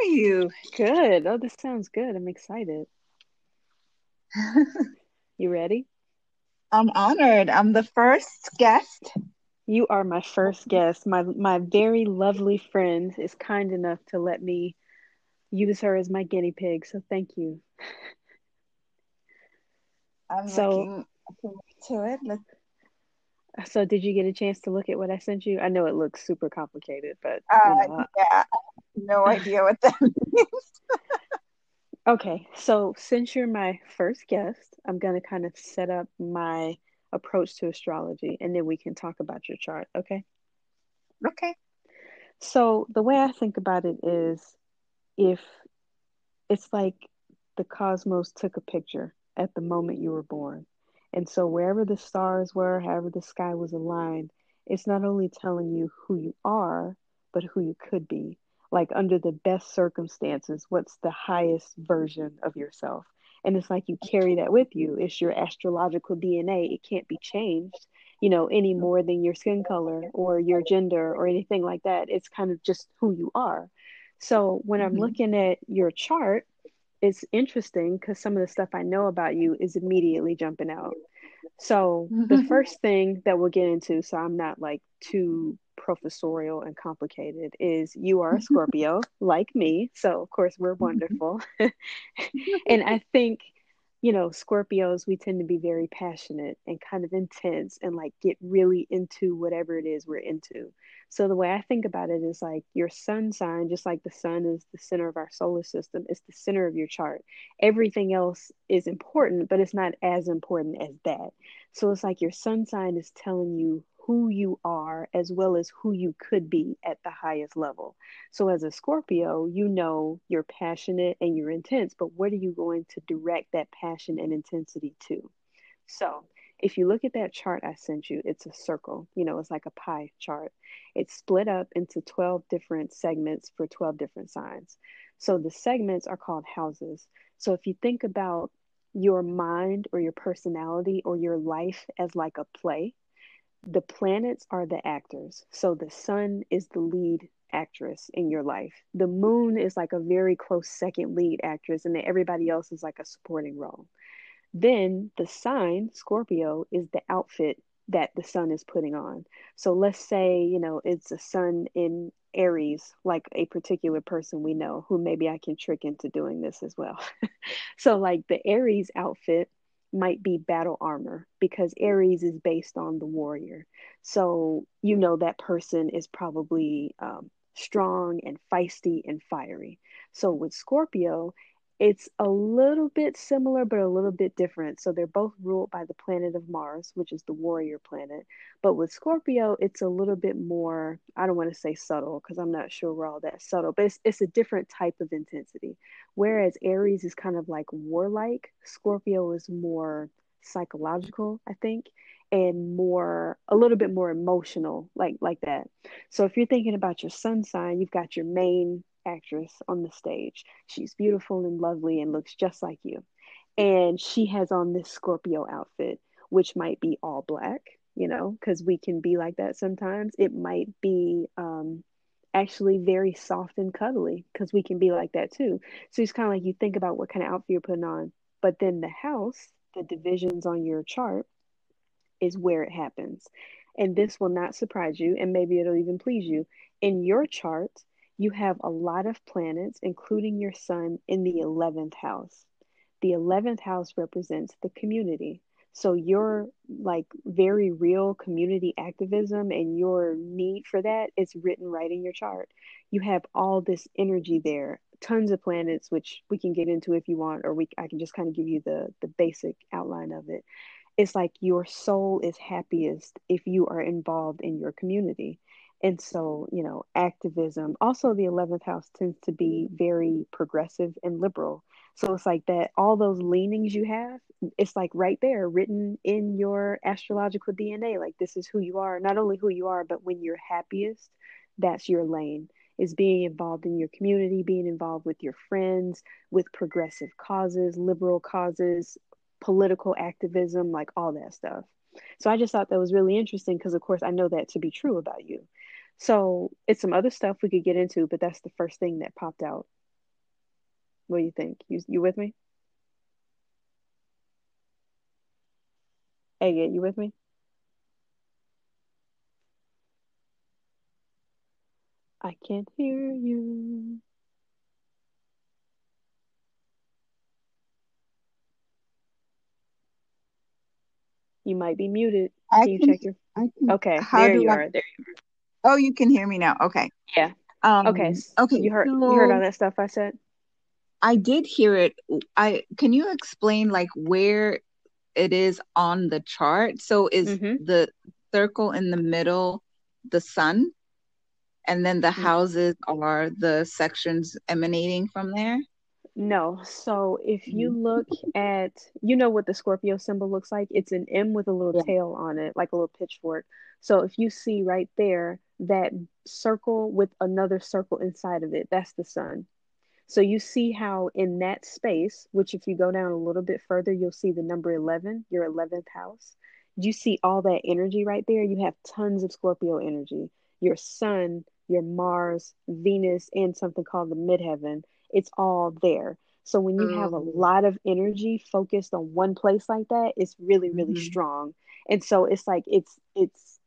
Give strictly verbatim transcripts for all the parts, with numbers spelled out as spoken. are you? Good. Oh, this sounds good. I'm excited. You ready? I'm honored. I'm the first guest. You are my first guest. My my very lovely friend is kind enough to let me use her as my guinea pig. So thank you. I'm so, looking forward to it. Let's... So did you get a chance to look at what I sent you? I know it looks super complicated, but uh, you know, yeah, I have no idea what that means. Okay, so since you're my first guest, I'm going to kind of set up my approach to astrology, and then we can talk about your chart, okay? Okay. So the way I think about it is, if it's like the cosmos took a picture at the moment you were born. And so wherever the stars were, however the sky was aligned, it's not only telling you who you are, but who you could be. Like, under the best circumstances, what's the highest version of yourself? And it's like you carry that with you. It's your astrological D N A. It can't be changed, you know, any more than your skin color or your gender or anything like that. It's kind of just who you are. So when I'm mm-hmm. looking at your chart, it's interesting because some of the stuff I know about you is immediately jumping out. So mm-hmm. the first thing that we'll get into, so I'm not like too professorial and complicated, is you are a Scorpio like me, so of course we're wonderful. And I think, you know, Scorpios, we tend to be very passionate and kind of intense and like get really into whatever it is we're into. So the way I think about it is like your sun sign, just like the sun is the center of our solar system, it's the center of your chart. Everything else is important, but it's not as important as that. So it's like your sun sign is telling you who you are as well as who you could be at the highest level. So as a Scorpio, you know you're passionate and you're intense, but what are you going to direct that passion and intensity to? So if you look at that chart I sent you, it's a circle, you know, it's like a pie chart. It's split up into twelve different segments for twelve different signs. So the segments are called houses. So if you think about your mind or your personality or your life as like a play, the planets are the actors. So the sun is the lead actress in your life. The moon is like a very close second lead actress, and then everybody else is like a supporting role. Then the sign, Scorpio, is the outfit that the sun is putting on. So let's say, you know, it's a sun in Aries, like a particular person we know, who maybe I can trick into doing this as well. So like the Aries outfit might be battle armor, because Aries is based on the warrior. So you know that person is probably um, strong and feisty and fiery. So with Scorpio, it's a little bit similar, but a little bit different. So they're both ruled by the planet of Mars, which is the warrior planet. But with Scorpio, it's a little bit more, I don't want to say subtle, because I'm not sure we're all that subtle, but it's, it's a different type of intensity. Whereas Aries is kind of like warlike, Scorpio is more psychological, I think, and more, a little bit more emotional, like, like that. So if you're thinking about your sun sign, you've got your main actress on the stage. She's beautiful and lovely and looks just like you, and she has on this Scorpio outfit, which might be all black, you know, because we can be like that sometimes. It might be um actually very soft and cuddly, because we can be like that too. So it's kind of like you think about what kind of outfit you're putting on. But then the house, the divisions on your chart, is where it happens, and this will not surprise you, and maybe it'll even please you. In your chart, you have a lot of planets, including your sun, in the eleventh house. The eleventh house represents the community. So your like very real community activism and your need for that is written right in your chart. You have all this energy there, tons of planets, which we can get into if you want, or we I can just kind of give you the, the basic outline of it. It's like your soul is happiest if you are involved in your community. And so, you know, activism. Also, the eleventh house tends to be very progressive and liberal. So it's like that, all those leanings you have, it's like right there written in your astrological D N A. Like, this is who you are, not only who you are, but when you're happiest, that's your lane, is being involved in your community, being involved with your friends, with progressive causes, liberal causes, political activism, like all that stuff. So I just thought that was really interesting because, of course, I know that to be true about you. So it's some other stuff we could get into, but that's the first thing that popped out What do you think? You you with me? Hey, yeah, you with me? I can't hear you. You might be muted. Can I you can, check your? I can, okay, how there do you I... are. There you are. Oh, you can hear me now. Okay. Yeah. Um, okay. Okay. You heard. So you heard all that stuff I said. I did hear it. I can you explain like where it is on the chart? So is mm-hmm. the circle in the middle the sun, and then the mm-hmm. houses are the sections emanating from there? No. So if you look at, you know what the Scorpio symbol looks like? It's an M with a little yeah. tail on it, like a little pitchfork. So if you see right there, that circle with another circle inside of it, that's the sun. So you see how in that space, which if you go down a little bit further, you'll see the number eleven, your eleventh house. You see all that energy right there. You have tons of Scorpio energy. Your sun, your Mars, Venus, and something called the midheaven. It's all there. So when you mm. have a lot of energy focused on one place like that, it's really, really mm-hmm. strong. And so it's like, it's, it's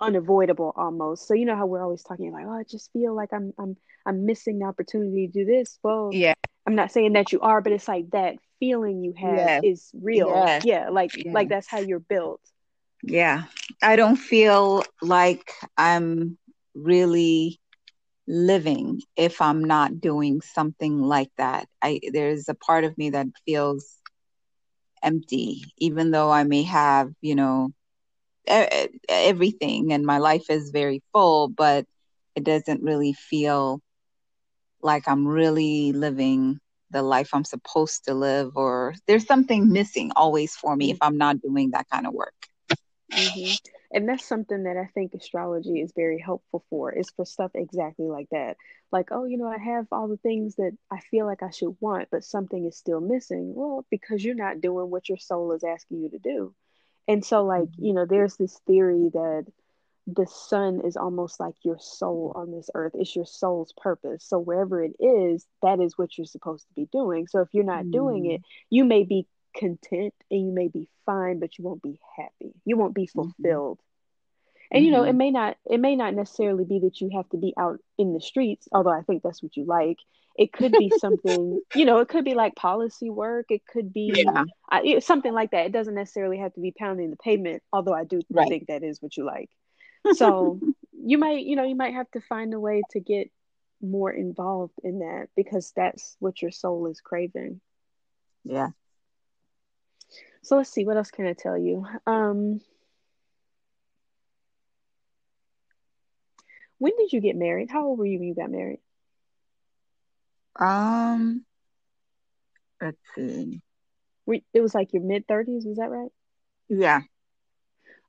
unavoidable almost. So you know how we're always talking like, oh, I just feel like I'm, I'm, I'm missing the opportunity to do this. Well, yeah. I'm not saying that you are, but it's like that feeling you have yeah. is real. Yeah. yeah like, yeah. like that's how you're built. Yeah. I don't feel like I'm really living if I'm not doing something like that. I there's a part of me that feels empty, even though I may have, you know, everything and my life is very full, but it doesn't really feel like I'm really living the life I'm supposed to live, or there's something missing always for me if I'm not doing that kind of work. Mm-hmm. And that's something that I think astrology is very helpful for, is for stuff exactly like that. Like, oh, you know, I have all the things that I feel like I should want, but something is still missing. Well, because you're not doing what your soul is asking you to do. And so, like, you know, there's this theory that the sun is almost like your soul on this earth. It's your soul's purpose. So wherever it is, that is what you're supposed to be doing. So if you're not mm. doing it, you may be content and you may be fine, but you won't be happy, you won't be fulfilled. Mm-hmm. And you know, it may not it may not necessarily be that you have to be out in the streets, although I think that's what you like. It could be something you know, it could be like policy work, it could be yeah. I, it, something like that. It doesn't necessarily have to be pounding the pavement, although I do right. think that is what you like. So you might you know you might have to find a way to get more involved in that, because that's what your soul is craving. Yeah. So let's see, what else can I tell you? Um, when did you get married? How old were you when you got married? Um, let's see. Were, it was like your mid-thirties, was that right? Yeah.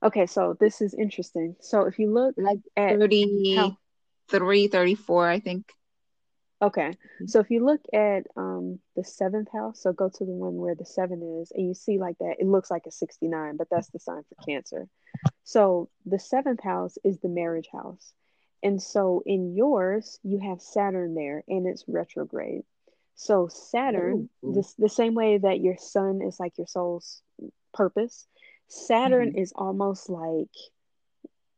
Okay, so this is interesting. So if you look like at... thirty-three, thirty-four, I think. Okay, so if you look at um, the seventh house, so go to the one where the seven is, and you see like that, it looks like a sixty-nine, but that's the sign for Cancer. So the seventh house is the marriage house. And so in yours, you have Saturn there, and it's retrograde. So Saturn, ooh, ooh. The, the same way that your sun is like your soul's purpose, Saturn mm-hmm. is almost like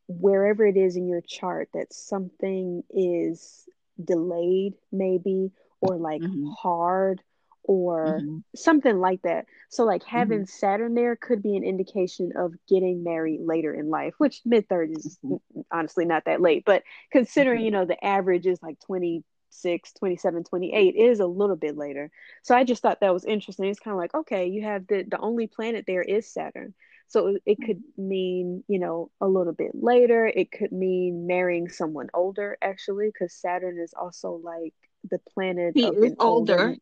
wherever it is in your chart that something is delayed maybe, or like mm-hmm. hard, or mm-hmm. something like that. So like having mm-hmm. Saturn there could be an indication of getting married later in life, which mid-thirties is mm-hmm. honestly not that late, but considering mm-hmm. you know the average is like twenty-six, twenty-seven, twenty-eight, it is a little bit later. So I just thought that was interesting. It's kind of like, okay, you have the the only planet there is Saturn. So it could mean, you know, a little bit later. It could mean marrying someone older, actually, because Saturn is also like the planet he of is an older, older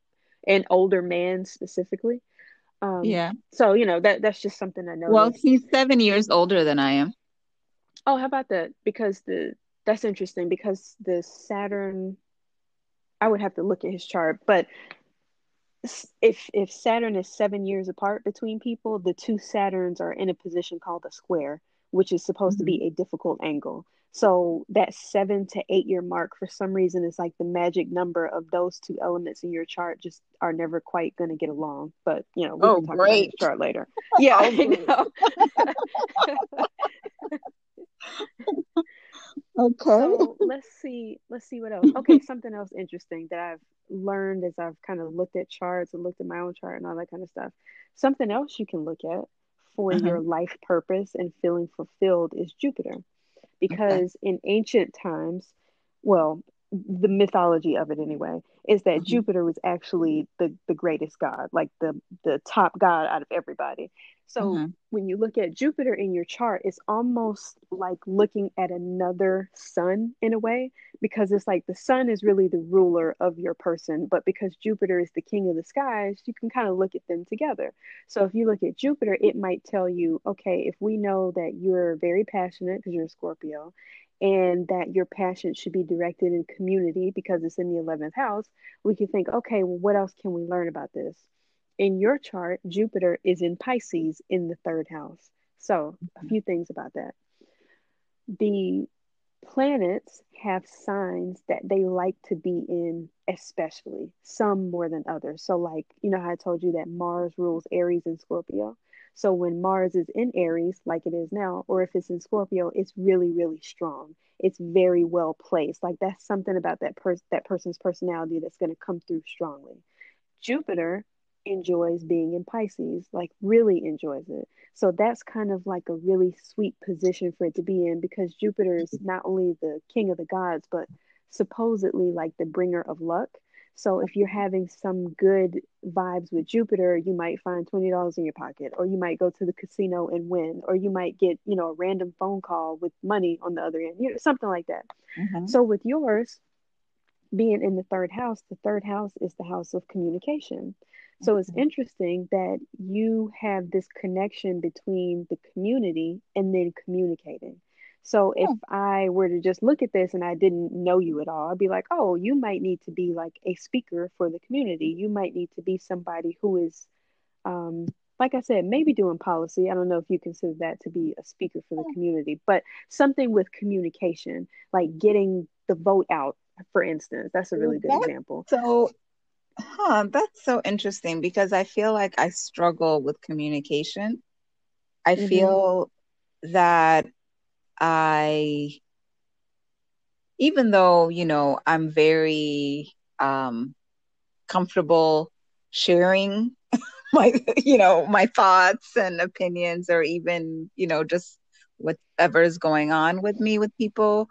an older man specifically. Um, yeah. So, you know, that that's just something I noticed. Well, he's seven years older than I am. Oh, how about that? Because the that's interesting because the Saturn, I would have to look at his chart, but if if Saturn is seven years apart between people, the two Saturns are in a position called a square, which is supposed mm-hmm. to be a difficult angle. So that seven to eight year mark, for some reason, is like the magic number of those two elements in your chart just are never quite going to get along. But, you know, we'll oh, talk great. about the chart later. Yeah, I know. Okay. So let's see. Let's see what else. Okay, something else interesting that I've learned as I've kind of looked at charts and looked at my own chart and all that kind of stuff. Something else you can look at for uh-huh. your life purpose and feeling fulfilled is Jupiter, because okay. in ancient times, well, the mythology of it anyway is that mm-hmm. Jupiter was actually the the greatest god, like the the top god out of everybody. So mm-hmm. when you look at Jupiter in your chart, it's almost like looking at another sun in a way, because it's like the sun is really the ruler of your person, but because Jupiter is the king of the skies, you can kind of look at them together. So if you look at Jupiter, it might tell you, okay, if we know that you're very passionate because you're a Scorpio, and that your passion should be directed in community because it's in the eleventh house, we can think, okay, well, what else can we learn about this? In your chart, Jupiter is in Pisces in the third house. So a few things about that. The planets have signs that they like to be in, especially some more than others. So like, you know how I told you that Mars rules Aries and Scorpio? So when Mars is in Aries, like it is now, or if it's in Scorpio, it's really, really strong. It's very well placed. Like that's something about that person, that person's personality that's going to come through strongly. Jupiter enjoys being in Pisces, like really enjoys it. So that's kind of like a really sweet position for it to be in, because Jupiter is not only the king of the gods, but supposedly like the bringer of luck. So if you're having some good vibes with Jupiter, you might find twenty dollars in your pocket, or you might go to the casino and win, or you might get, you know, a random phone call with money on the other end, you know, something like that. Mm-hmm. So with yours being in the third house, the third house is the house of communication. So it's interesting that you have this connection between the community and then communicating. So yeah. if I were to just look at this and I didn't know you at all, I'd be like, oh, you might need to be like a speaker for the community. You might need to be somebody who is, um, like I said, maybe doing policy. I don't know if you consider that to be a speaker for the yeah. community, but something with communication, like getting the vote out, for instance. That's a really good that's example. So, huh, that's so interesting, because I feel like I struggle with communication. I mm-hmm. feel that I, even though, you know, I'm very um, comfortable sharing my, you know, my thoughts and opinions, or even, you know, just whatever is going on with me, with people.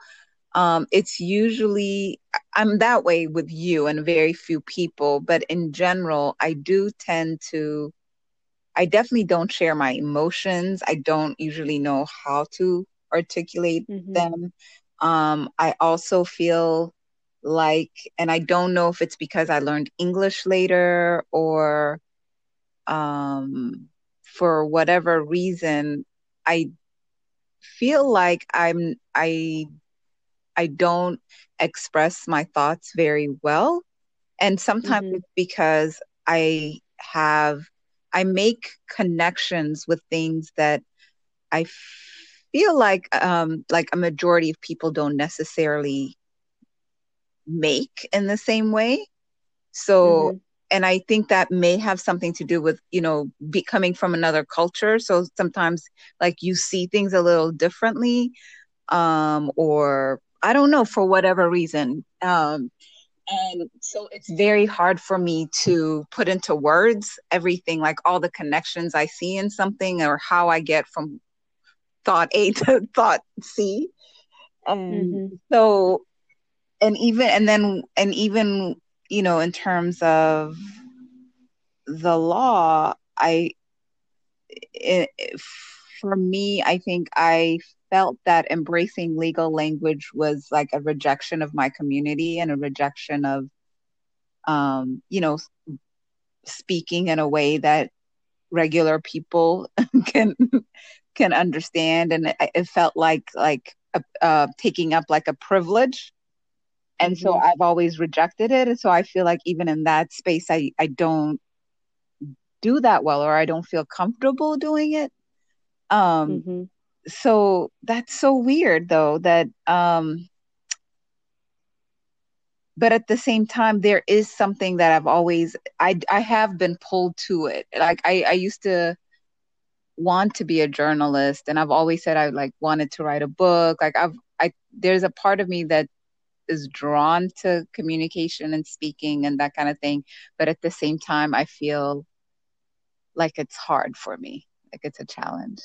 Um, it's usually, I'm that way with you and very few people, but in general, I do tend to, I definitely don't share my emotions. I don't usually know how to articulate mm-hmm. them. Um, I also feel like, and I don't know if it's because I learned English later or um, for whatever reason, I feel like I'm, I, I don't express my thoughts very well. And sometimes mm-hmm. it's because I have, I make connections with things that I feel like, um, like a majority of people don't necessarily make in the same way. So, mm-hmm. and I think that may have something to do with, you know, be coming from another culture. So sometimes like you see things a little differently, um, or I don't know, for whatever reason. Um, and so it's very hard for me to put into words everything, like all the connections I see in something, or how I get from thought A to thought C. Um, mm-hmm. So, and even, and then, and even, you know, in terms of the law, I, it, for me, I think I felt that embracing legal language was like a rejection of my community and a rejection of, um, you know, speaking in a way that regular people can can understand. And it, it felt like like a, uh, taking up like a privilege. And mm-hmm. so I've always rejected it. And so I feel like even in that space, I, I don't do that well, or I don't feel comfortable doing it. Um, mm-hmm. so that's so weird, though, that um, but at the same time, there is something that I've always, I, I have been pulled to it. Like I, I used to want to be a journalist, and I've always said I like wanted to write a book. Like I've, I, there's a part of me that is drawn to communication and speaking and that kind of thing. But at the same time, I feel like it's hard for me. Like it's a challenge.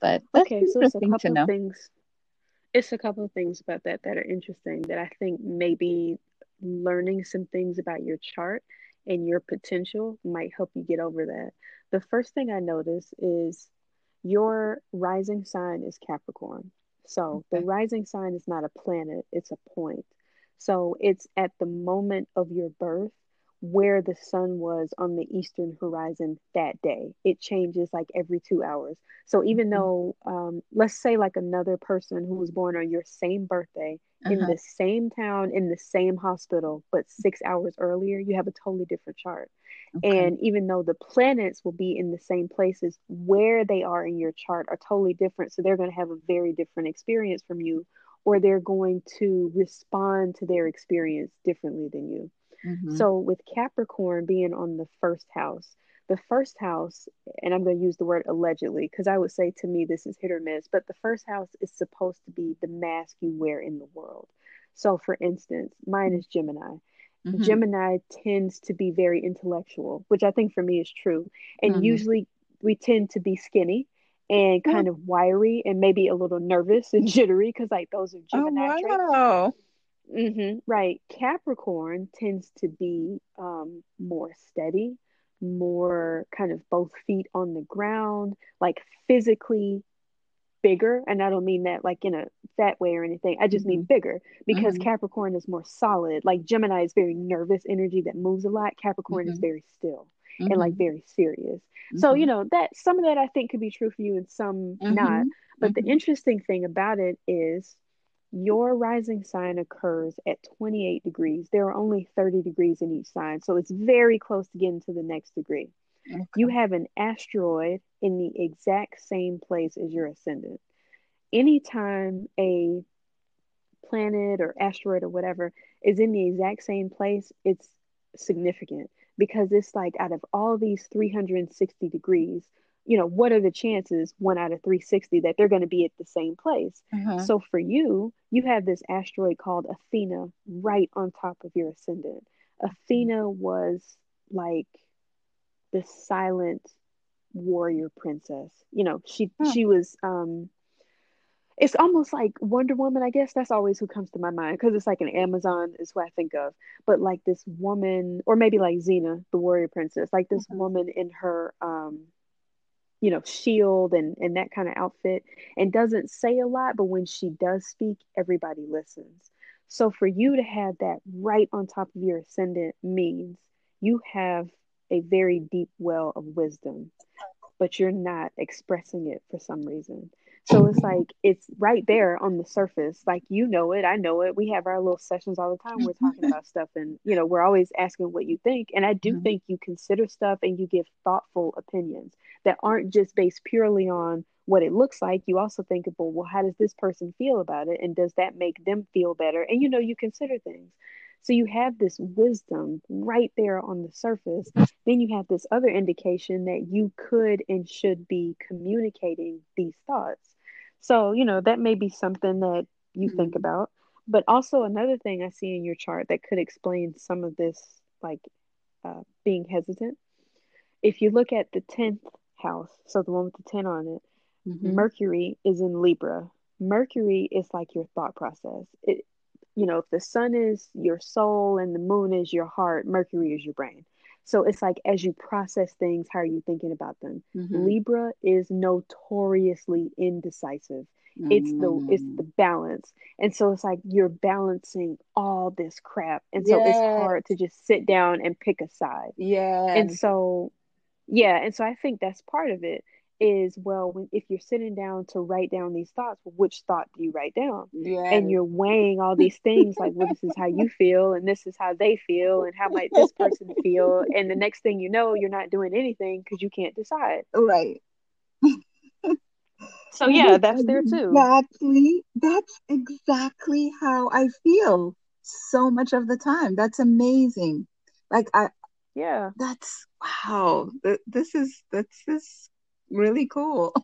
But that's okay, so it's a couple of things. It's a couple of things about that that are interesting, that I think maybe learning some things about your chart and your potential might help you get over that. The first thing I noticed is your rising sign is Capricorn. So okay. The rising sign is not a planet, it's a point. So it's at the moment of your birth where the sun was on the eastern horizon that day. It changes like every two hours. So even mm-hmm. though, um, let's say like another person who was born on your same birthday uh-huh. in the same town, in the same hospital, but six hours earlier, you have a totally different chart. Okay. And even though the planets will be in the same places, where they are in your chart are totally different. So they're going to have a very different experience from you, or they're going to respond to their experience differently than you. Mm-hmm. So with Capricorn being on the first house, the first house, and I'm going to use the word allegedly, because I would say to me, this is hit or miss, but the first house is supposed to be the mask you wear in the world. So for instance, mine is Gemini. Mm-hmm. Gemini tends to be very intellectual, which I think for me is true. And mm-hmm. usually we tend to be skinny and kind mm-hmm. of wiry and maybe a little nervous and jittery, because like those are Gemini traits. Oh, wow. Traits. Mm-hmm, right. Capricorn tends to be um, more steady, more kind of both feet on the ground, like physically bigger. And I don't mean that like in a fat way or anything. I just mm-hmm. mean bigger, because mm-hmm. Capricorn is more solid. Like Gemini is very nervous energy that moves a lot. Capricorn mm-hmm. is very still mm-hmm. and like very serious. Mm-hmm. So, you know, that some of that I think could be true for you and some mm-hmm. not. But mm-hmm. the interesting thing about it is your rising sign occurs at twenty-eight degrees. There are only thirty degrees in each sign. So it's very close to getting to the next degree. Okay. You have an asteroid in the exact same place as your ascendant. Anytime a planet or asteroid or whatever is in the exact same place, it's significant, because it's like out of all these three hundred sixty degrees, you know, what are the chances, one out of three hundred sixty, that they're going to be at the same place? Uh-huh. So for you, you have this asteroid called Athena right on top of your ascendant. Athena was like the silent warrior princess. You know, she, huh. she was, um, it's almost like Wonder Woman, I guess. That's always who comes to my mind, because it's like an Amazon is who I think of. But like this woman, or maybe like Xena, the warrior princess, like this uh-huh. woman in her, um, you know, shield and, and that kind of outfit, and doesn't say a lot, but when she does speak, everybody listens. So for you to have that right on top of your ascendant means you have a very deep well of wisdom, but you're not expressing it for some reason. So it's like, it's right there on the surface. Like, you know it, I know it. We have our little sessions all the time. We're talking about stuff, and, you know, we're always asking what you think. And I do mm-hmm. think you consider stuff and you give thoughtful opinions that aren't just based purely on what it looks like. You also think about, well, how does this person feel about it? And does that make them feel better? And, you know, you consider things. So you have this wisdom right there on the surface. Then you have this other indication that you could and should be communicating these thoughts. So, you know, that may be something that you mm-hmm. think about. But also another thing I see in your chart that could explain some of this, like uh, being hesitant. If you look at the tenth house, so the one with the ten on it, mm-hmm. Mercury is in Libra. Mercury is like your thought process. It, you know, if the sun is your soul and the moon is your heart, Mercury is your brain. So it's like, as you process things, how are you thinking about them? Mm-hmm. Libra is notoriously indecisive. Mm-hmm. It's the it's the balance. And so it's like you're balancing all this crap. And so yes. it's hard to just sit down and pick a side. Yeah. And so, yeah. And so I think that's part of it is, well, when, if you're sitting down to write down these thoughts, well, which thought do you write down? Yes. And you're weighing all these things like, well, this is how you feel, and this is how they feel, and how might this person feel? And the next thing you know, you're not doing anything because you can't decide. Right. So yeah, that's there too. Exactly. That's exactly how I feel so much of the time. That's amazing. Like I yeah. That's wow. This is that's just really cool.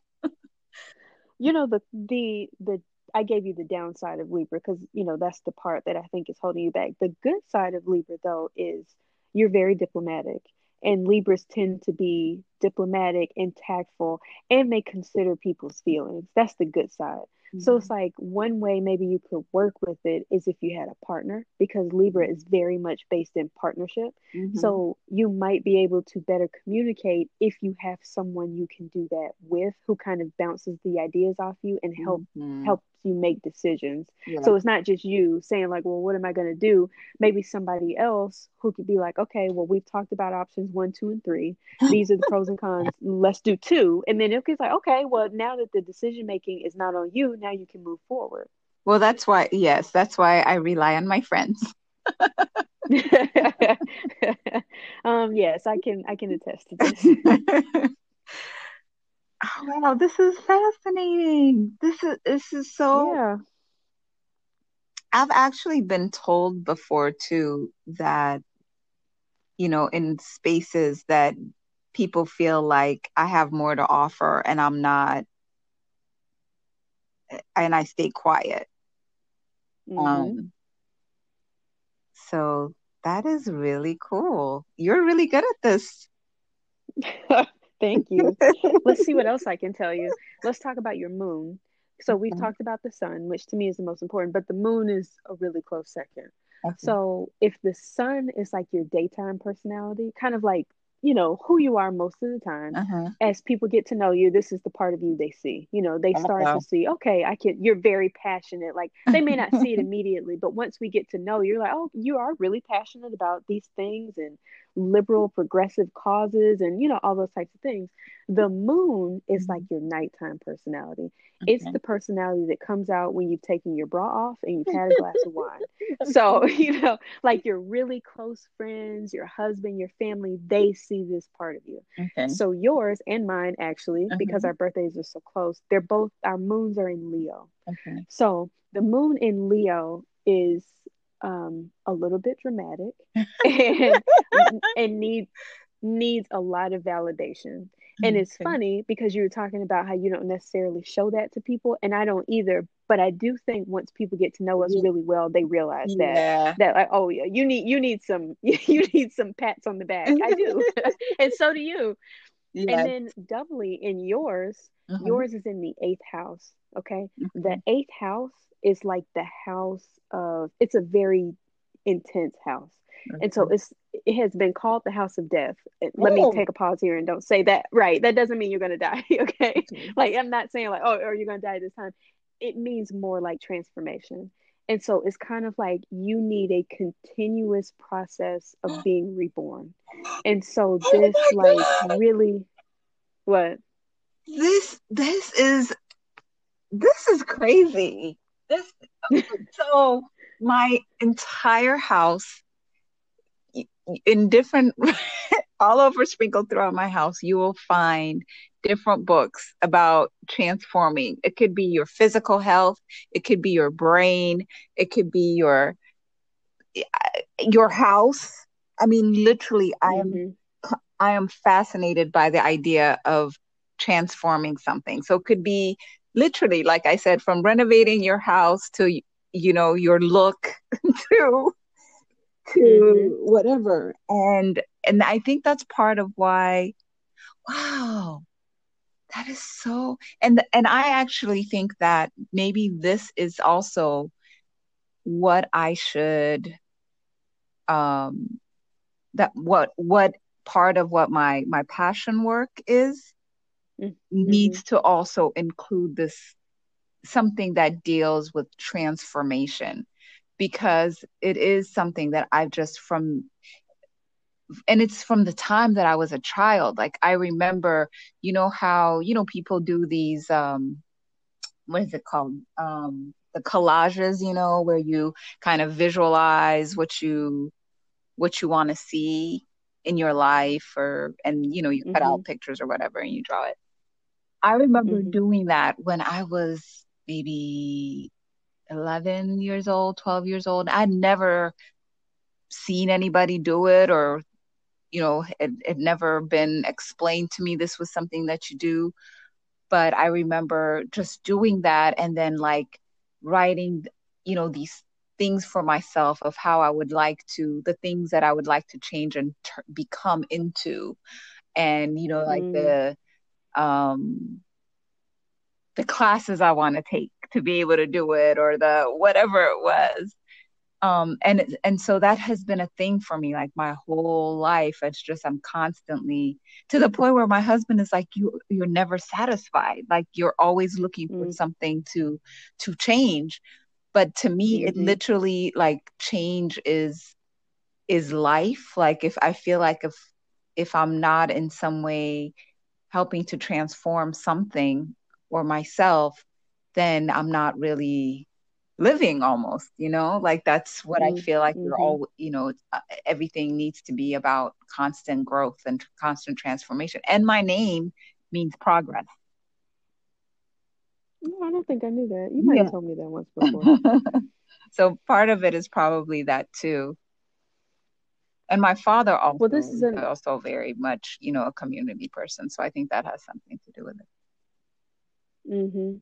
You know, the the the I gave you the downside of Libra because, you know, that's the part that I think is holding you back. The good side of Libra, though, is you're very diplomatic, and Libras tend to be diplomatic and tactful and may consider people's feelings. That's the good side. Mm-hmm. So it's like one way maybe you could work with it is if you had a partner, because Libra is very much based in partnership. Mm-hmm. So you might be able to better communicate if you have someone you can do that with, who kind of bounces the ideas off you and help mm-hmm. helps you make decisions. Yeah. So it's not just you saying like, well, what am I going to do? Maybe somebody else who could be like, okay, well, we've talked about options one, two, and three. These are the pros and cons. Let's do two. And then it's like, okay, well, now that the decision making is not on you, now you can move forward. Well, that's why, yes, that's why I rely on my friends. um, yes, I can, I can attest to this. Oh, wow, this is fascinating. This is this is so yeah. I've actually been told before too that, you know, in spaces that people feel like I have more to offer and I'm not, and I stay quiet. Mm-hmm. Um so that is really cool. You're really good at this. Thank you. Let's see what else I can tell you. Let's talk about your moon. So we've okay. talked about the sun, which to me is the most important, but the moon is a really close second. Okay. So if the sun is like your daytime personality, kind of like, you know, who you are most of the time, uh-huh. as people get to know you, this is the part of you they see. You know, they start uh-huh. to see, okay, I can, you're very passionate. Like they may not see it immediately, but once we get to know you, you're like, oh, you are really passionate about these things and liberal, progressive causes and, you know, all those types of things. The moon is like your nighttime personality. Okay. It's the personality that comes out when you've taken your bra off and you've had a glass of wine. So, you know, like your really close friends, your husband, your family, they see this part of you. Okay. So yours and mine, actually, uh-huh. because our birthdays are so close, they're both, our moons are in Leo. Okay. So the moon in Leo is um a little bit dramatic and, and need needs a lot of validation. And it's okay. funny because you were talking about how you don't necessarily show that to people, and I don't either, but I do think once people get to know us yeah. really well, they realize that yeah. that like, oh yeah, you need you need some you need some pats on the back. I do. And so do you. Yeah. And then doubly in yours, uh-huh. yours is in the eighth house. Okay. Mm-hmm. The eighth house is like the house of, it's a very intense house. Okay. And so it's, it has been called the house of death. Let oh. me take a pause here and don't say that. Right. That doesn't mean you're going to die. Okay. Mm-hmm. Like, I'm not saying like, oh, are you going to die this time? It means more like transformation. And so it's kind of like you need a continuous process of being reborn. And so this oh like God. really, what? This, this is, this is crazy. This so my entire house in different all over, sprinkled throughout my house, you will find different books about transforming. It could be your physical health, it could be your brain, it could be your your house. I mean, literally, I am mm-hmm. I am fascinated by the idea of transforming something. So it could be literally, like I said, from renovating your house to, you know, your look to to mm-hmm. whatever. And and I think that's part of why, wow, that is so, and and I actually think that maybe this is also what I should um that what what part of what my my passion work is. Mm-hmm. needs to also include this, something that deals with transformation, because it is something that I've just from, and it's from the time that I was a child. Like I remember, you know how, you know, people do these, um, what is it called? Um, the collages, you know, where you kind of visualize what you, what you want to see in your life, or, and, you know, you cut mm-hmm. out pictures or whatever, and you draw it. I remember mm-hmm. doing that when I was maybe eleven years old, twelve years old. I'd never seen anybody do it, or, you know, it had never been explained to me this was something that you do. But I remember just doing that and then like writing, you know, these things for myself of how I would like to, the things that I would like to change and ter- become into. And, you know, like mm. the, um, the classes I want to take to be able to do it, or the, whatever it was. Um, and, and so that has been a thing for me, like my whole life. It's just, I'm constantly to the point where my husband is like, you, you're never satisfied. Like you're always looking for mm. something to, to change. But to me, mm-hmm. it literally like change is, is life. Like if I feel like if, if I'm not in some way helping to transform something or myself, then I'm not really living almost, you know, like that's what mm-hmm. I feel like we're mm-hmm. all, you know, everything needs to be about constant growth and constant transformation. And my name means progress. No, I don't think I knew that. You might yeah. have told me that once before. So part of it is probably that too. And my father also, well, this is an- also very much, you know, a community person. So I think that has something to do with it. Mm-hmm.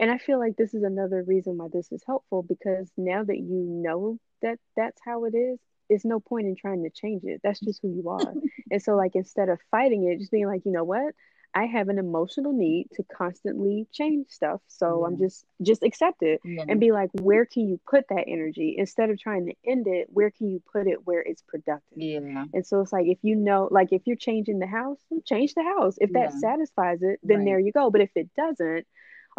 And I feel like this is another reason why this is helpful, because now that you know that that's how it is, it's no point in trying to change it. That's just who you are. And so like, instead of fighting it, just being like, you know what? I have an emotional need to constantly change stuff. So mm-hmm. I'm just, just accept it mm-hmm. and be like, where can you put that energy? Instead of trying to end it, where can you put it where it's productive? Yeah. And so it's like, if you know, like if you're changing the house, change the house. If that yeah. satisfies it, then right. there you go. But if it doesn't,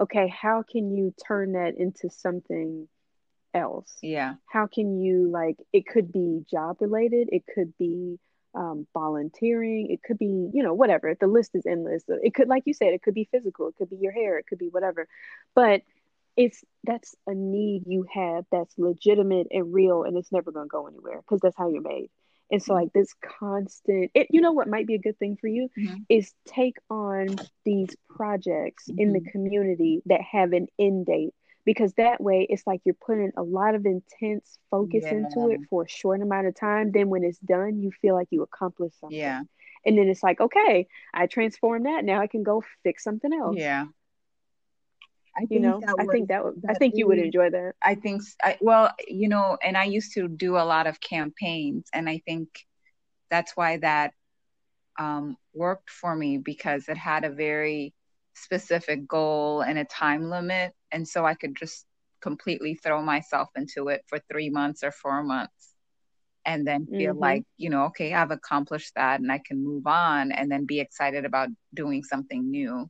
okay, how can you turn that into something else? Yeah. How can you, like, it could be job related. It could be um volunteering, it could be, you know, whatever. The list is endless. It could, like you said, it could be physical, it could be your hair, it could be whatever. But it's that's a need you have that's legitimate and real, and it's never going to go anywhere because that's how you're made. And so like this constant, it, you know what might be a good thing for you mm-hmm. is take on these projects mm-hmm. in the community that have an end date, because that way it's like you're putting a lot of intense focus yeah. into it for a short amount of time. Then when it's done, you feel like you accomplished something. Yeah. And then it's like, okay, I transformed that. Now I can go fix something else. Yeah. I think you know, I would, think that would, that I think you would enjoy that. I think, I, well, you know, and I used to do a lot of campaigns, and I think that's why that um, worked for me, because it had a very specific goal and a time limit. And so I could just completely throw myself into it for three months or four months and then feel mm-hmm. like, you know, okay, I've accomplished that and I can move on, and then be excited about doing something new.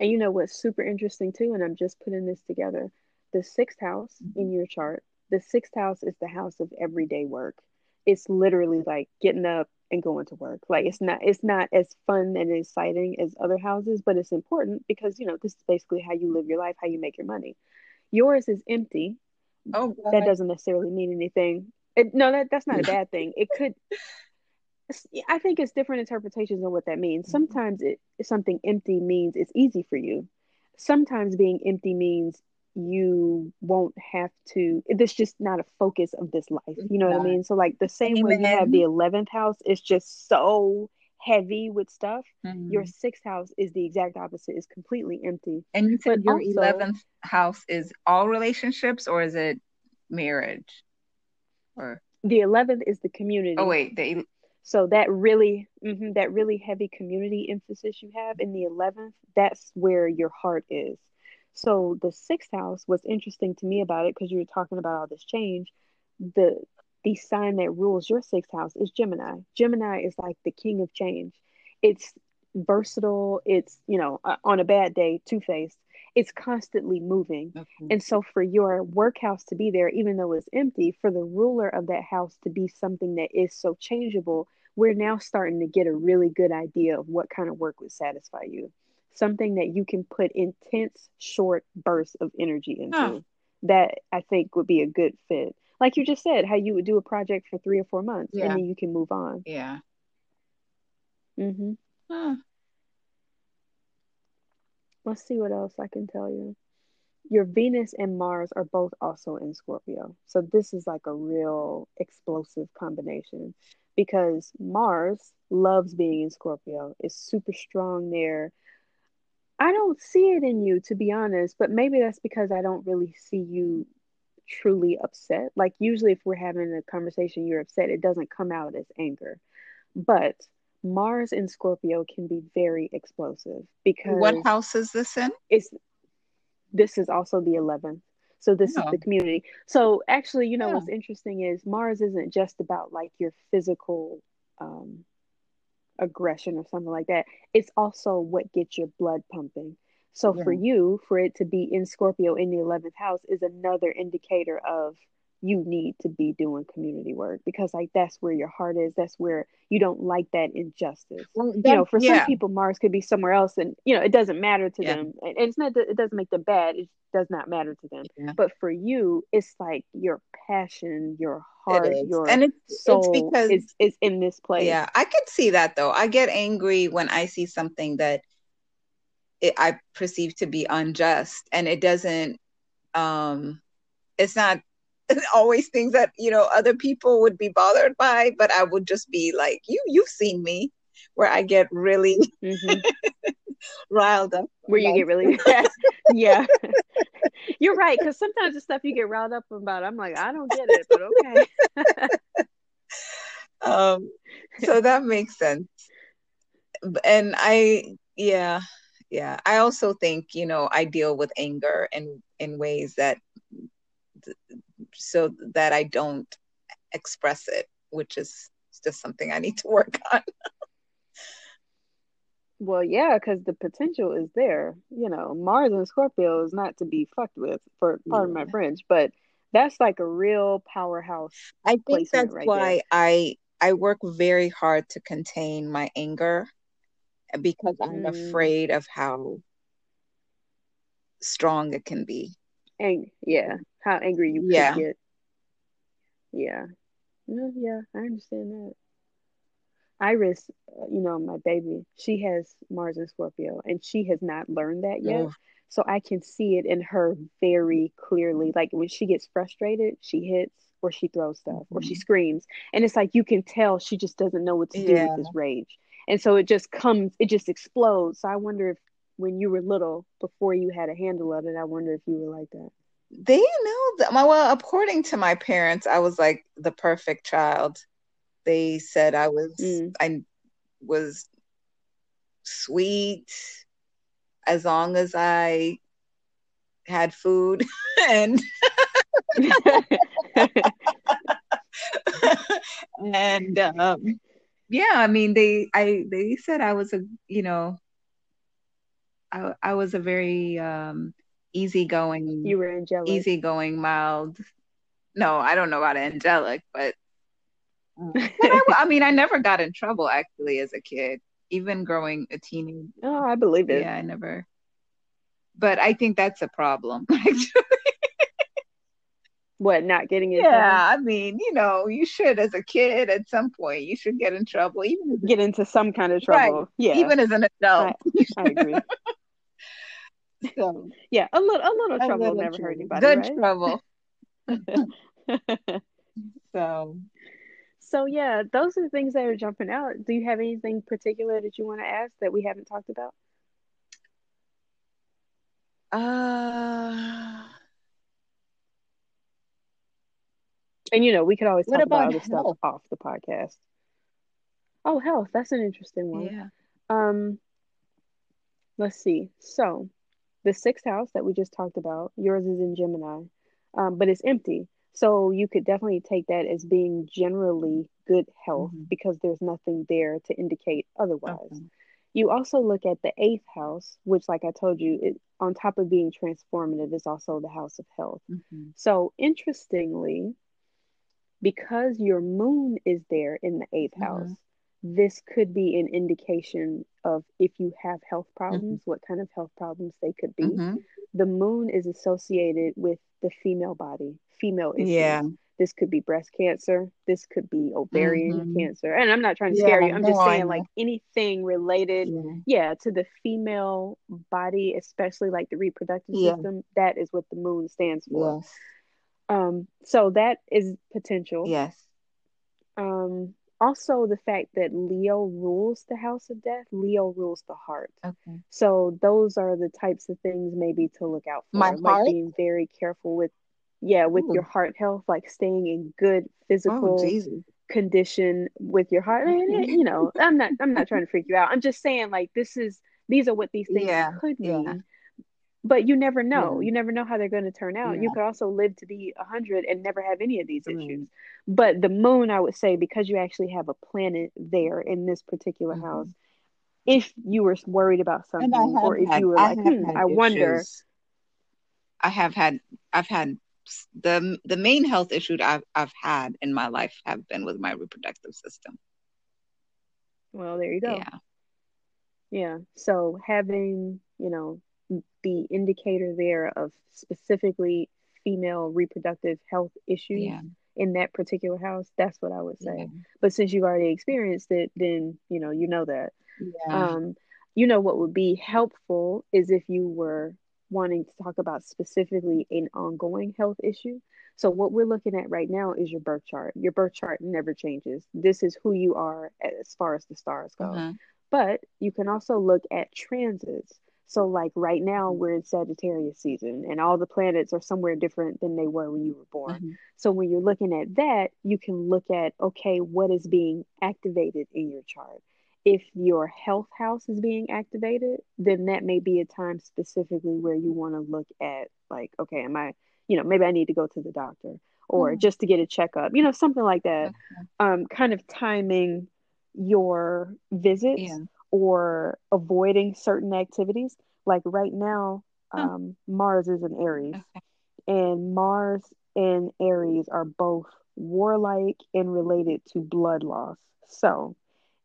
And you know what's super interesting too, and I'm just putting this together, the sixth house mm-hmm. in your chart, the sixth house is the house of everyday work. It's literally like getting up and going to work. Like it's not, it's not as fun and exciting as other houses, but it's important because, you know, this is basically how you live your life, how you make your money. Yours is empty. Oh, God. That doesn't necessarily mean anything. It, no, that that's not a bad thing. It could, I think it's different interpretations on what that means. Sometimes it something empty means it's easy for you. Sometimes being empty means you won't have to, it's just not a focus of this life, you know yeah. what I mean? So like the same Amen. Way you have the eleventh house is just so heavy with stuff, mm-hmm. your sixth house is the exact opposite, is completely empty. And you said but your also, eleventh house is all relationships, or is it marriage? Or the eleventh is the community. Oh wait, the so that really, mm-hmm, that really heavy community emphasis you have in the eleventh, that's where your heart is. So the sixth house, what's interesting to me about it, because you were talking about all this change, the the sign that rules your sixth house is Gemini. Gemini is like the king of change. It's versatile. It's, you know, on a bad day, two-faced. It's constantly moving. Okay. And so for your workhouse to be there, even though it's empty, for the ruler of that house to be something that is so changeable, we're now starting to get a really good idea of what kind of work would satisfy you. Something that you can put intense, short bursts of energy into. Huh. That I think would be a good fit. Like you just said, how you would do a project for three or four months yeah. and then you can move on. Yeah. Mm-hmm. Huh. Let's see what else I can tell you. Your Venus and Mars are both also in Scorpio. So this is like a real explosive combination because Mars loves being in Scorpio. It's super strong there. I don't see it in you, to be honest, but maybe that's because I don't really see you truly upset. Like usually if we're having a conversation, you're upset, it doesn't come out as anger. But Mars in Scorpio can be very explosive because what house is this in? It's this is also the eleventh. So this no. is the community. So actually, you know, yeah. what's interesting is Mars isn't just about like your physical um, aggression or something like that. It's also what gets your blood pumping. So yeah. for you, for it to be in Scorpio in the eleventh house is another indicator of you need to be doing community work because like that's where your heart is. That's where you don't like that injustice. Well, that, you know, for yeah. some people, Mars could be somewhere else, and you know it doesn't matter to yeah. them. And it's not that it doesn't make them bad. It does not matter to them. Yeah. But for you, it's like your passion, your heart, your and it's, soul it's because, is is in this place. Yeah, I could see that though. I get angry when I see something that it, I perceive to be unjust, and it doesn't. Um, it's not. always things that, you know, other people would be bothered by, but I would just be like, you, you've seen me where I get really mm-hmm. riled up. Where you get really, yeah, you're right. Cause sometimes the stuff you get riled up about, I'm like, I don't get it, but okay. um, so that makes sense. And I, yeah, yeah. I also think, you know, I deal with anger in, in ways that, th- so that I don't express it, which is just something I need to work on. Well, yeah, because the potential is there. You know, Mars and Scorpio is not to be fucked with, for pardon yeah. my French, but that's like a real powerhouse. I think that's right why there. I I work very hard to contain my anger because mm. I'm afraid of how strong it can be. And yeah. How angry you yeah. could get. Yeah. Yeah. Yeah. I understand that. Iris, you know, my baby, she has Mars and Scorpio and she has not learned that yet. Yeah. So I can see it in her very clearly. Like when she gets frustrated, she hits or she throws stuff mm-hmm. or she screams. And it's like, you can tell she just doesn't know what to yeah. do with this rage. And so it just comes, it just explodes. So I wonder if when you were little, before you had a handle of it, I wonder if you were like that. They know that my well, according to my parents, I was like the perfect child. They said I was mm. I was sweet as long as I had food and and um, yeah, I mean they I they said I was a you know I I was a very um easygoing, you were angelic. Easygoing, mild. No, I don't know about angelic, but, uh, but I, I mean, I never got in trouble actually as a kid, even growing a teenager. Oh, I believe it. Yeah, I never. But I think that's a problem. Actually. What, not getting in? Yeah, trouble? I mean, you know, you should as a kid at some point you should get in trouble, even as, get into some kind of trouble. Right. Yeah, even as an adult. I, I agree. So, yeah, a little, a little trouble little never hurt anybody. Good right? trouble. so, so yeah, those are the things that are jumping out. Do you have anything particular that you want to ask that we haven't talked about? Uh, and you know, we could always talk about, about other stuff off the podcast. Oh, health, that's an interesting one. Yeah. Um, let's see. So. The sixth house that we just talked about, yours is in Gemini, um, but it's empty. So you could definitely take that as being generally good health mm-hmm. because there's nothing there to indicate otherwise. Okay. You also look at the eighth house, which like I told you, it, on top of being transformative, is also the house of health. Mm-hmm. So interestingly, because your moon is there in the eighth mm-hmm. house, this could be an indication of if you have health problems, mm-hmm. what kind of health problems they could be. Mm-hmm. The moon is associated with the female body, female issues, yeah. This could be breast cancer. This could be ovarian mm-hmm. cancer. And I'm not trying to yeah, scare you. I'm no, just saying like anything related yeah. yeah, to the female body, especially like the reproductive yeah. system. That is what the moon stands for. Yes. Um, so that is potential. Yes. Um, also the fact that Leo rules the house of death, Leo rules the heart. Okay. So those are the types of things maybe to look out for. My like heart? Being very careful with Yeah, with Ooh. your heart health, like staying in good physical oh, condition with your heart. I mean, you know, I'm not, I'm not trying to freak you out. I'm just saying, like, this is, these are what these things yeah, could yeah. be. But you never know. Yeah. You never know how they're going to turn out. Yeah. You could also live to be a hundred and never have any of these mm. issues. But the moon, I would say, because you actually have a planet there in this particular mm-hmm. house. If you were worried about something, or if had, you were I like, hmm, I issues. wonder. I have had, I've had. the the main health issues I've I've had in my life have been with my reproductive system. Well, there you go. Yeah. Yeah. So having, you know, the indicator there of specifically female reproductive health issues yeah. in that particular house, that's what I would say. Yeah. But since you've already experienced it, then, you know, you know that. Yeah. Um, you know, what would be helpful is if you were wanting to talk about specifically an ongoing health issue. So what we're looking at right now is your birth chart. Your birth chart never changes. This is who you are as far as the stars go. Mm-hmm. But you can also look at transits. So like right now we're in Sagittarius season and all the planets are somewhere different than they were when you were born. Mm-hmm. So when you're looking at that, you can look at, okay, what is being activated in your chart? If your health house is being activated, then that may be a time specifically where you want to look at like, okay, am I, you know, maybe I need to go to the doctor or mm-hmm. just to get a checkup, you know, something like that. Okay. Um, kind of timing your visits yeah. or avoiding certain activities. Like right now, huh. um, Mars is in Aries okay. and Mars and Aries are both warlike and related to blood loss. So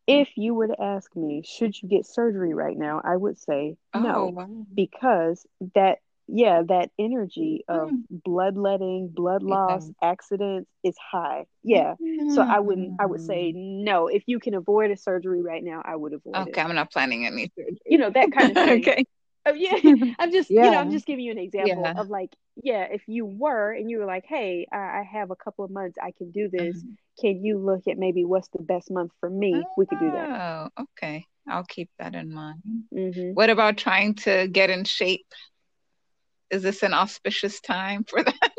if you were to ask me, should you get surgery right now? I would say no, oh, wow. because that, yeah, that energy of mm. bloodletting, blood loss, yeah. accidents is high. Yeah. Mm. So I wouldn't, I would say no. If you can avoid a surgery right now, I would avoid okay, it. Okay. I'm not planning any surgery. You know, that kind of thing. okay. Oh, yeah. I'm just, yeah. you know, I'm just giving you an example yeah. of like, yeah, if you were and you were like, hey, I, I have a couple of months, I can do this. Mm-hmm. Can you look at maybe what's the best month for me? Oh, we could do that. Oh, okay. I'll keep that in mind. Mm-hmm. What about trying to get in shape? Is this an auspicious time for that?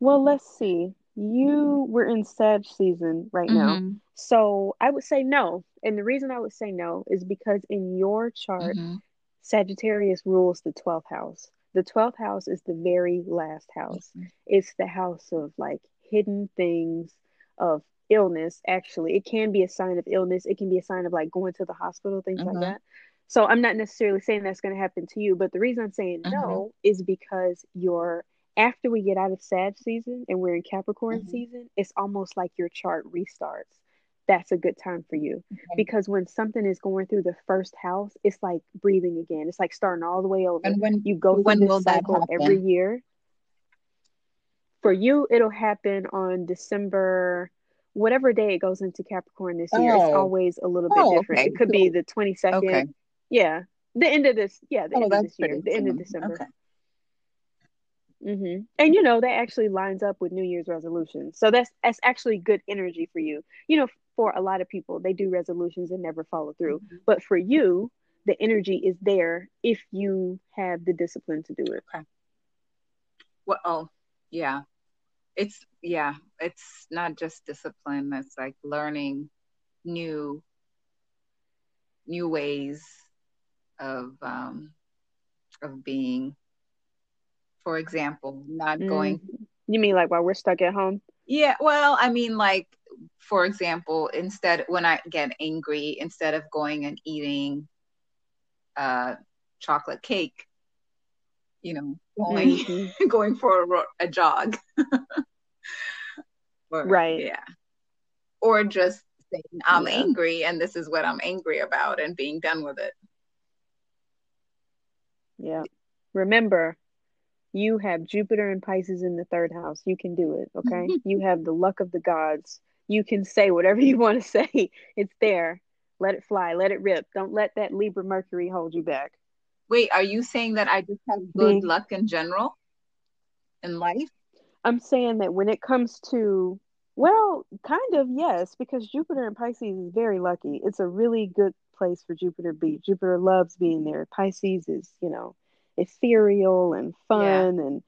Well, let's see. You were in Sag season right mm-hmm. now. So I would say no. And the reason I would say no is because in your chart, mm-hmm. Sagittarius rules the twelfth house. The twelfth house is the very last house. Mm-hmm. It's the house of like hidden things, of illness. Actually, it can be a sign of illness. It can be a sign of like going to the hospital, things mm-hmm. like that. So I'm not necessarily saying that's going to happen to you. But the reason I'm saying mm-hmm. no is because you're after we get out of Sag season and we're in Capricorn mm-hmm. season, it's almost like your chart restarts. That's a good time for you okay. because when something is going through the first house, it's like breathing again. It's like starting all the way over. And when you go when through this cycle every year, for you, it'll happen on December, whatever day it goes into Capricorn this year. Oh. It's always a little bit oh, different. Okay. It could be the twenty-second. Okay. Yeah. The end of this. Yeah. The oh, end of this year. The end of December. Okay. Mm-hmm. And you know that actually lines up with New Year's resolutions, so that's that's actually good energy for you. You know, for a lot of people, they do resolutions and never follow through, mm-hmm. but for you, the energy is there if you have the discipline to do it. Okay. Well, oh, yeah, it's yeah, it's not just discipline. It's like learning new new ways of um, of being. For example, not mm. going. You mean like while we're stuck at home? Yeah. Well, I mean, like, for example, instead when I get angry, instead of going and eating uh, chocolate cake, you know, going mm-hmm. going for a, a jog. or, right. Yeah. Or just saying I'm yeah. angry and this is what I'm angry about and being done with it. Yeah. Remember. You have Jupiter and Pisces in the third house. You can do it, okay? You have the luck of the gods. You can say whatever you want to say. It's there. Let it fly. Let it rip. Don't let that Libra Mercury hold you back. Wait, are you saying that I just have good Being, luck in general in life? I'm saying that when it comes to, well, kind of, yes, because Jupiter in Pisces is very lucky. It's a really good place for Jupiter to be. Jupiter loves being there. Pisces is, you know, ethereal and fun yeah. and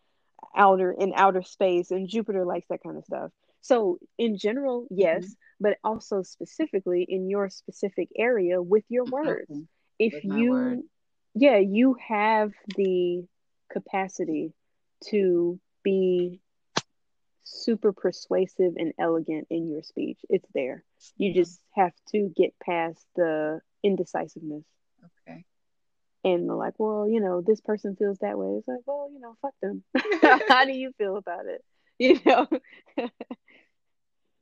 outer in outer space, and Jupiter likes that kind of stuff. So in general, yes, mm-hmm. but also specifically in your specific area with your words. Mm-hmm. If with you word. yeah, you have the capacity to be super persuasive and elegant in your speech. It's there. You mm-hmm. just have to get past the indecisiveness. Okay. And they're like, well, you know, this person feels that way. It's like, well, you know, fuck them. How do you feel about it? You know?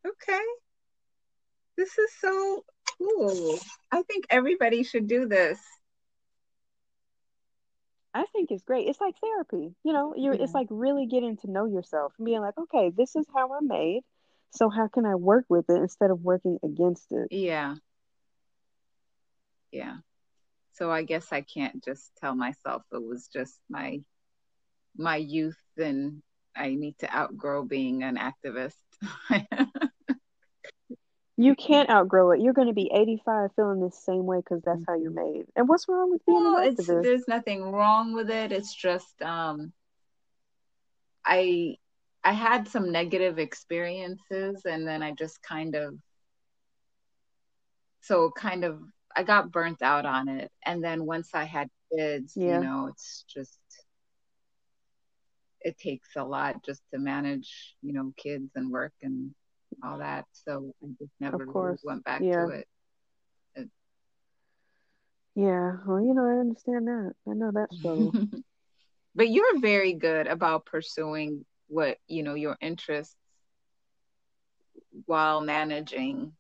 Okay. This is so cool. I think everybody should do this. I think it's great. It's like therapy. You know, you're, yeah. it's like really getting to know yourself and being like, okay, this is how I'm made. So how can I work with it instead of working against it? Yeah. Yeah. So I guess I can't just tell myself it was just my my youth and I need to outgrow being an activist. You can't outgrow it. You're going to be eighty-five feeling the same way because that's how you're made. And what's wrong with being well, an activist? It's, there's nothing wrong with it. It's just um, I I had some negative experiences and then I just kind of so kind of I got burnt out on it. And then once I had kids, yeah. you know, it's just, it takes a lot just to manage, you know, kids and work and all that. So I just never really went back yeah. to it. it. Yeah. Well, you know, I understand that. I know that struggle. But you're very good about pursuing what, you know, your interests while managing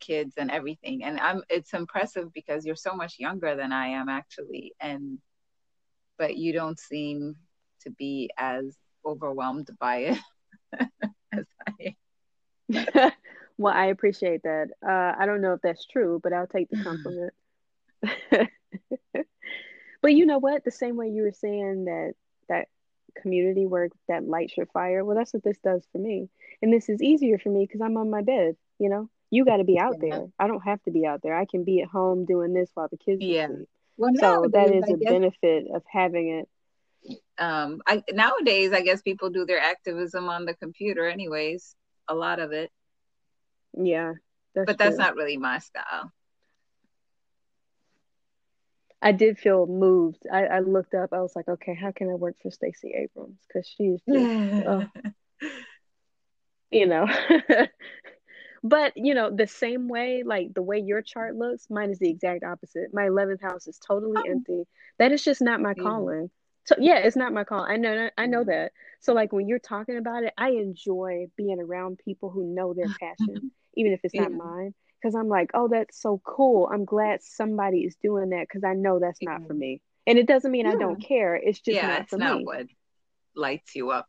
kids and everything, and I'm it's impressive because you're so much younger than I am actually, and but you don't seem to be as overwhelmed by it as I am. Well, I appreciate that. uh I don't know if that's true, but I'll take the compliment. But you know what, the same way you were saying that that community work that lights your fire, well, that's what this does for me, and this is easier for me because I'm on my bed, you know. You got to be out yeah. there. I don't have to be out there. I can be at home doing this while the kids yeah. are asleep. Well, so that is I a guess, benefit of having it. Um, I, nowadays, I guess people do their activism on the computer anyways, a lot of it. Yeah. That's but true. That's not really my style. I did feel moved. I, I looked up. I was like, okay, how can I work for Stacey Abrams? Because she's just, oh. you know. But, you know, the same way, like the way your chart looks, mine is the exact opposite. My eleventh house is totally oh. empty. That is just not my mm-hmm. calling. So, yeah, it's not my call. I know I know that. So, like, when you're talking about it, I enjoy being around people who know their passion, even if it's yeah. not mine. Because I'm like, oh, that's so cool. I'm glad somebody is doing that because I know that's yeah. not for me. And it doesn't mean yeah. I don't care. It's just yeah, not it's for not me. Yeah, it's not what lights you up.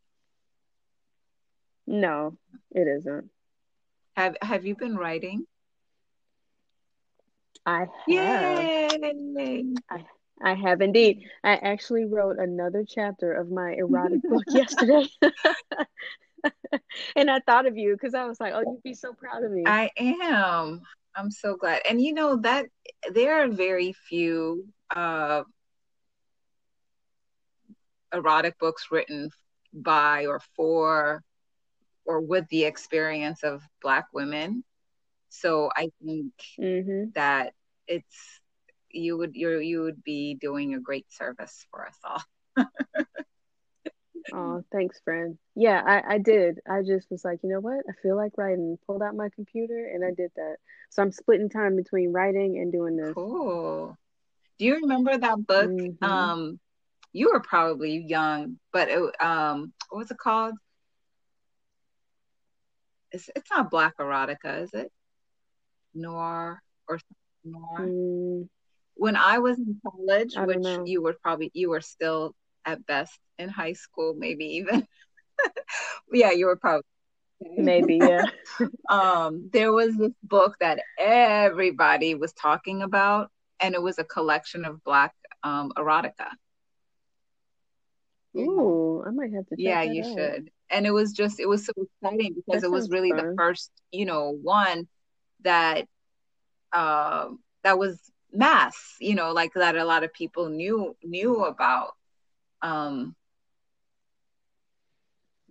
No, it isn't. Have Have you been writing? I have. Yay! I, I have indeed. I actually wrote another chapter of my erotic book yesterday. And I thought of you because I was like, oh, you'd be so proud of me. I am. I'm so glad. And you know that there are very few uh, erotic books written by or for or with the experience of Black women. So I think mm-hmm. that it's, you would, you're, you would be doing a great service for us all. Oh, thanks, friend. Yeah, I, I did. I just was like, you know what? I feel like writing. Pulled out my computer and I did that. So I'm splitting time between writing and doing this. Cool. Do you remember that book? Mm-hmm. Um, you were probably young, but it, um, what was it called? It's, it's not Black erotica, is it? Noir or noir? Mm. When I was in college, which know. you were probably you were still at best in high school, maybe even. Yeah, you were probably maybe, yeah. Um, there was this book that everybody was talking about, and it was a collection of Black um, erotica. Ooh, I might have to check yeah, that you out. Should. And it was just, it was so exciting because that it was really fun. The first, you know, one that uh, that was mass, you know, like that a lot of people knew knew about. Um,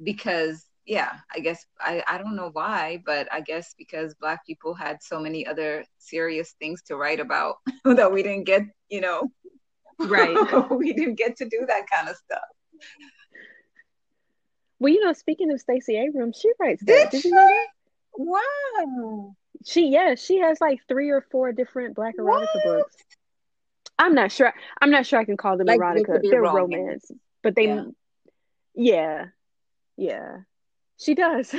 because yeah, I guess I, I don't know why, but I guess because Black people had so many other serious things to write about that we didn't get, you know, right. We didn't get to do that kind of stuff. Well, you know, speaking of Stacey Abrams, she writes that. Did, Did she? You know that? Wow. She, yeah, she has like three or four different Black erotica what? books. I'm not sure. I'm not sure I can call them like, erotica. They're wrong. Romance, but they, yeah. yeah, yeah, she does.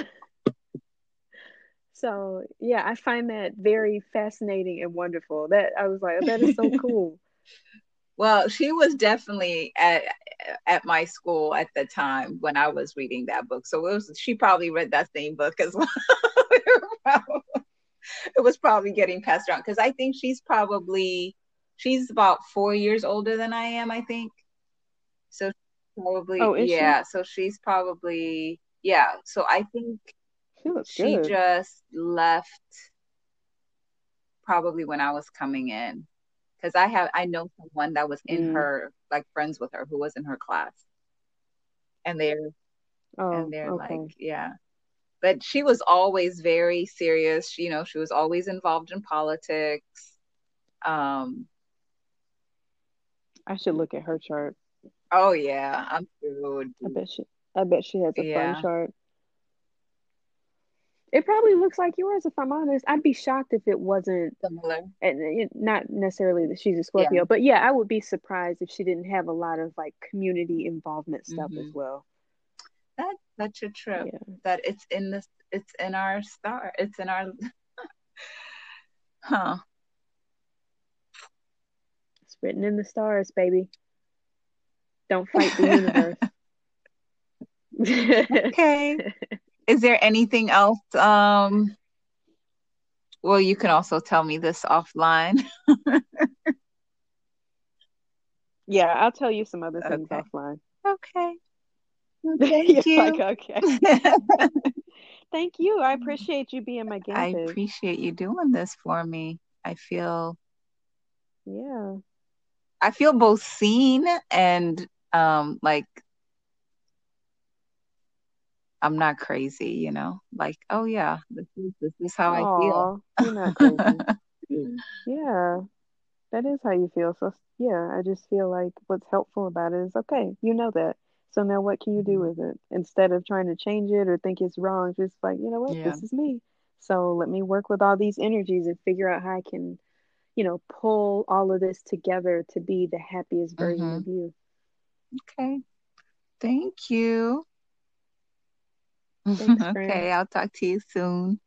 So yeah, I find that very fascinating and wonderful. That I was like, oh, that is so cool. Well, she was definitely at at my school at the time when I was reading that book. So it was, she probably read that same book as well. It, was probably, it was probably getting passed around because I think she's probably, she's about four years older than I am, I think. So probably, oh, is yeah. She? So she's probably, yeah. So I think she, she just left probably when I was coming in. Because I have, I know someone that was in mm. her, like friends with her, who was in her class, and they're, oh, and they're okay. like, yeah. But she was always very serious. She, you know, she was always involved in politics. Um, I should look at her chart. Oh yeah, I'm sure. I bet she, I bet she has a yeah. fun chart. It probably looks like yours, if I'm honest. I'd be shocked if it wasn't similar. And not necessarily that she's a Scorpio, yeah. but yeah, I would be surprised if she didn't have a lot of like community involvement stuff mm-hmm. as well. That that's your trip. Yeah. That it's in this. It's in our star. It's in our. Huh. It's written in the stars, baby. Don't fight the universe. Okay. Is there anything else? Um, well, you can also tell me this offline. Yeah, I'll tell you some other things okay. offline. Okay. Well, thank you. Like, okay. Thank you. I appreciate you being my guest. I appreciate you doing this for me. I feel. Yeah. I feel both seen and um, like. I'm not crazy, you know, like, oh, yeah, this is, this is how Aww, I feel. You're not crazy. Yeah, that is how you feel. So, yeah, I just feel like what's helpful about it is, OK, you know that. So now what can you do with it? Instead of trying to change it or think it's wrong, just like, you know what, yeah. this is me. So let me work with all these energies and figure out how I can, you know, pull all of this together to be the happiest version mm-hmm. of you. OK, thank you. Thanks, okay, I'll talk to you soon.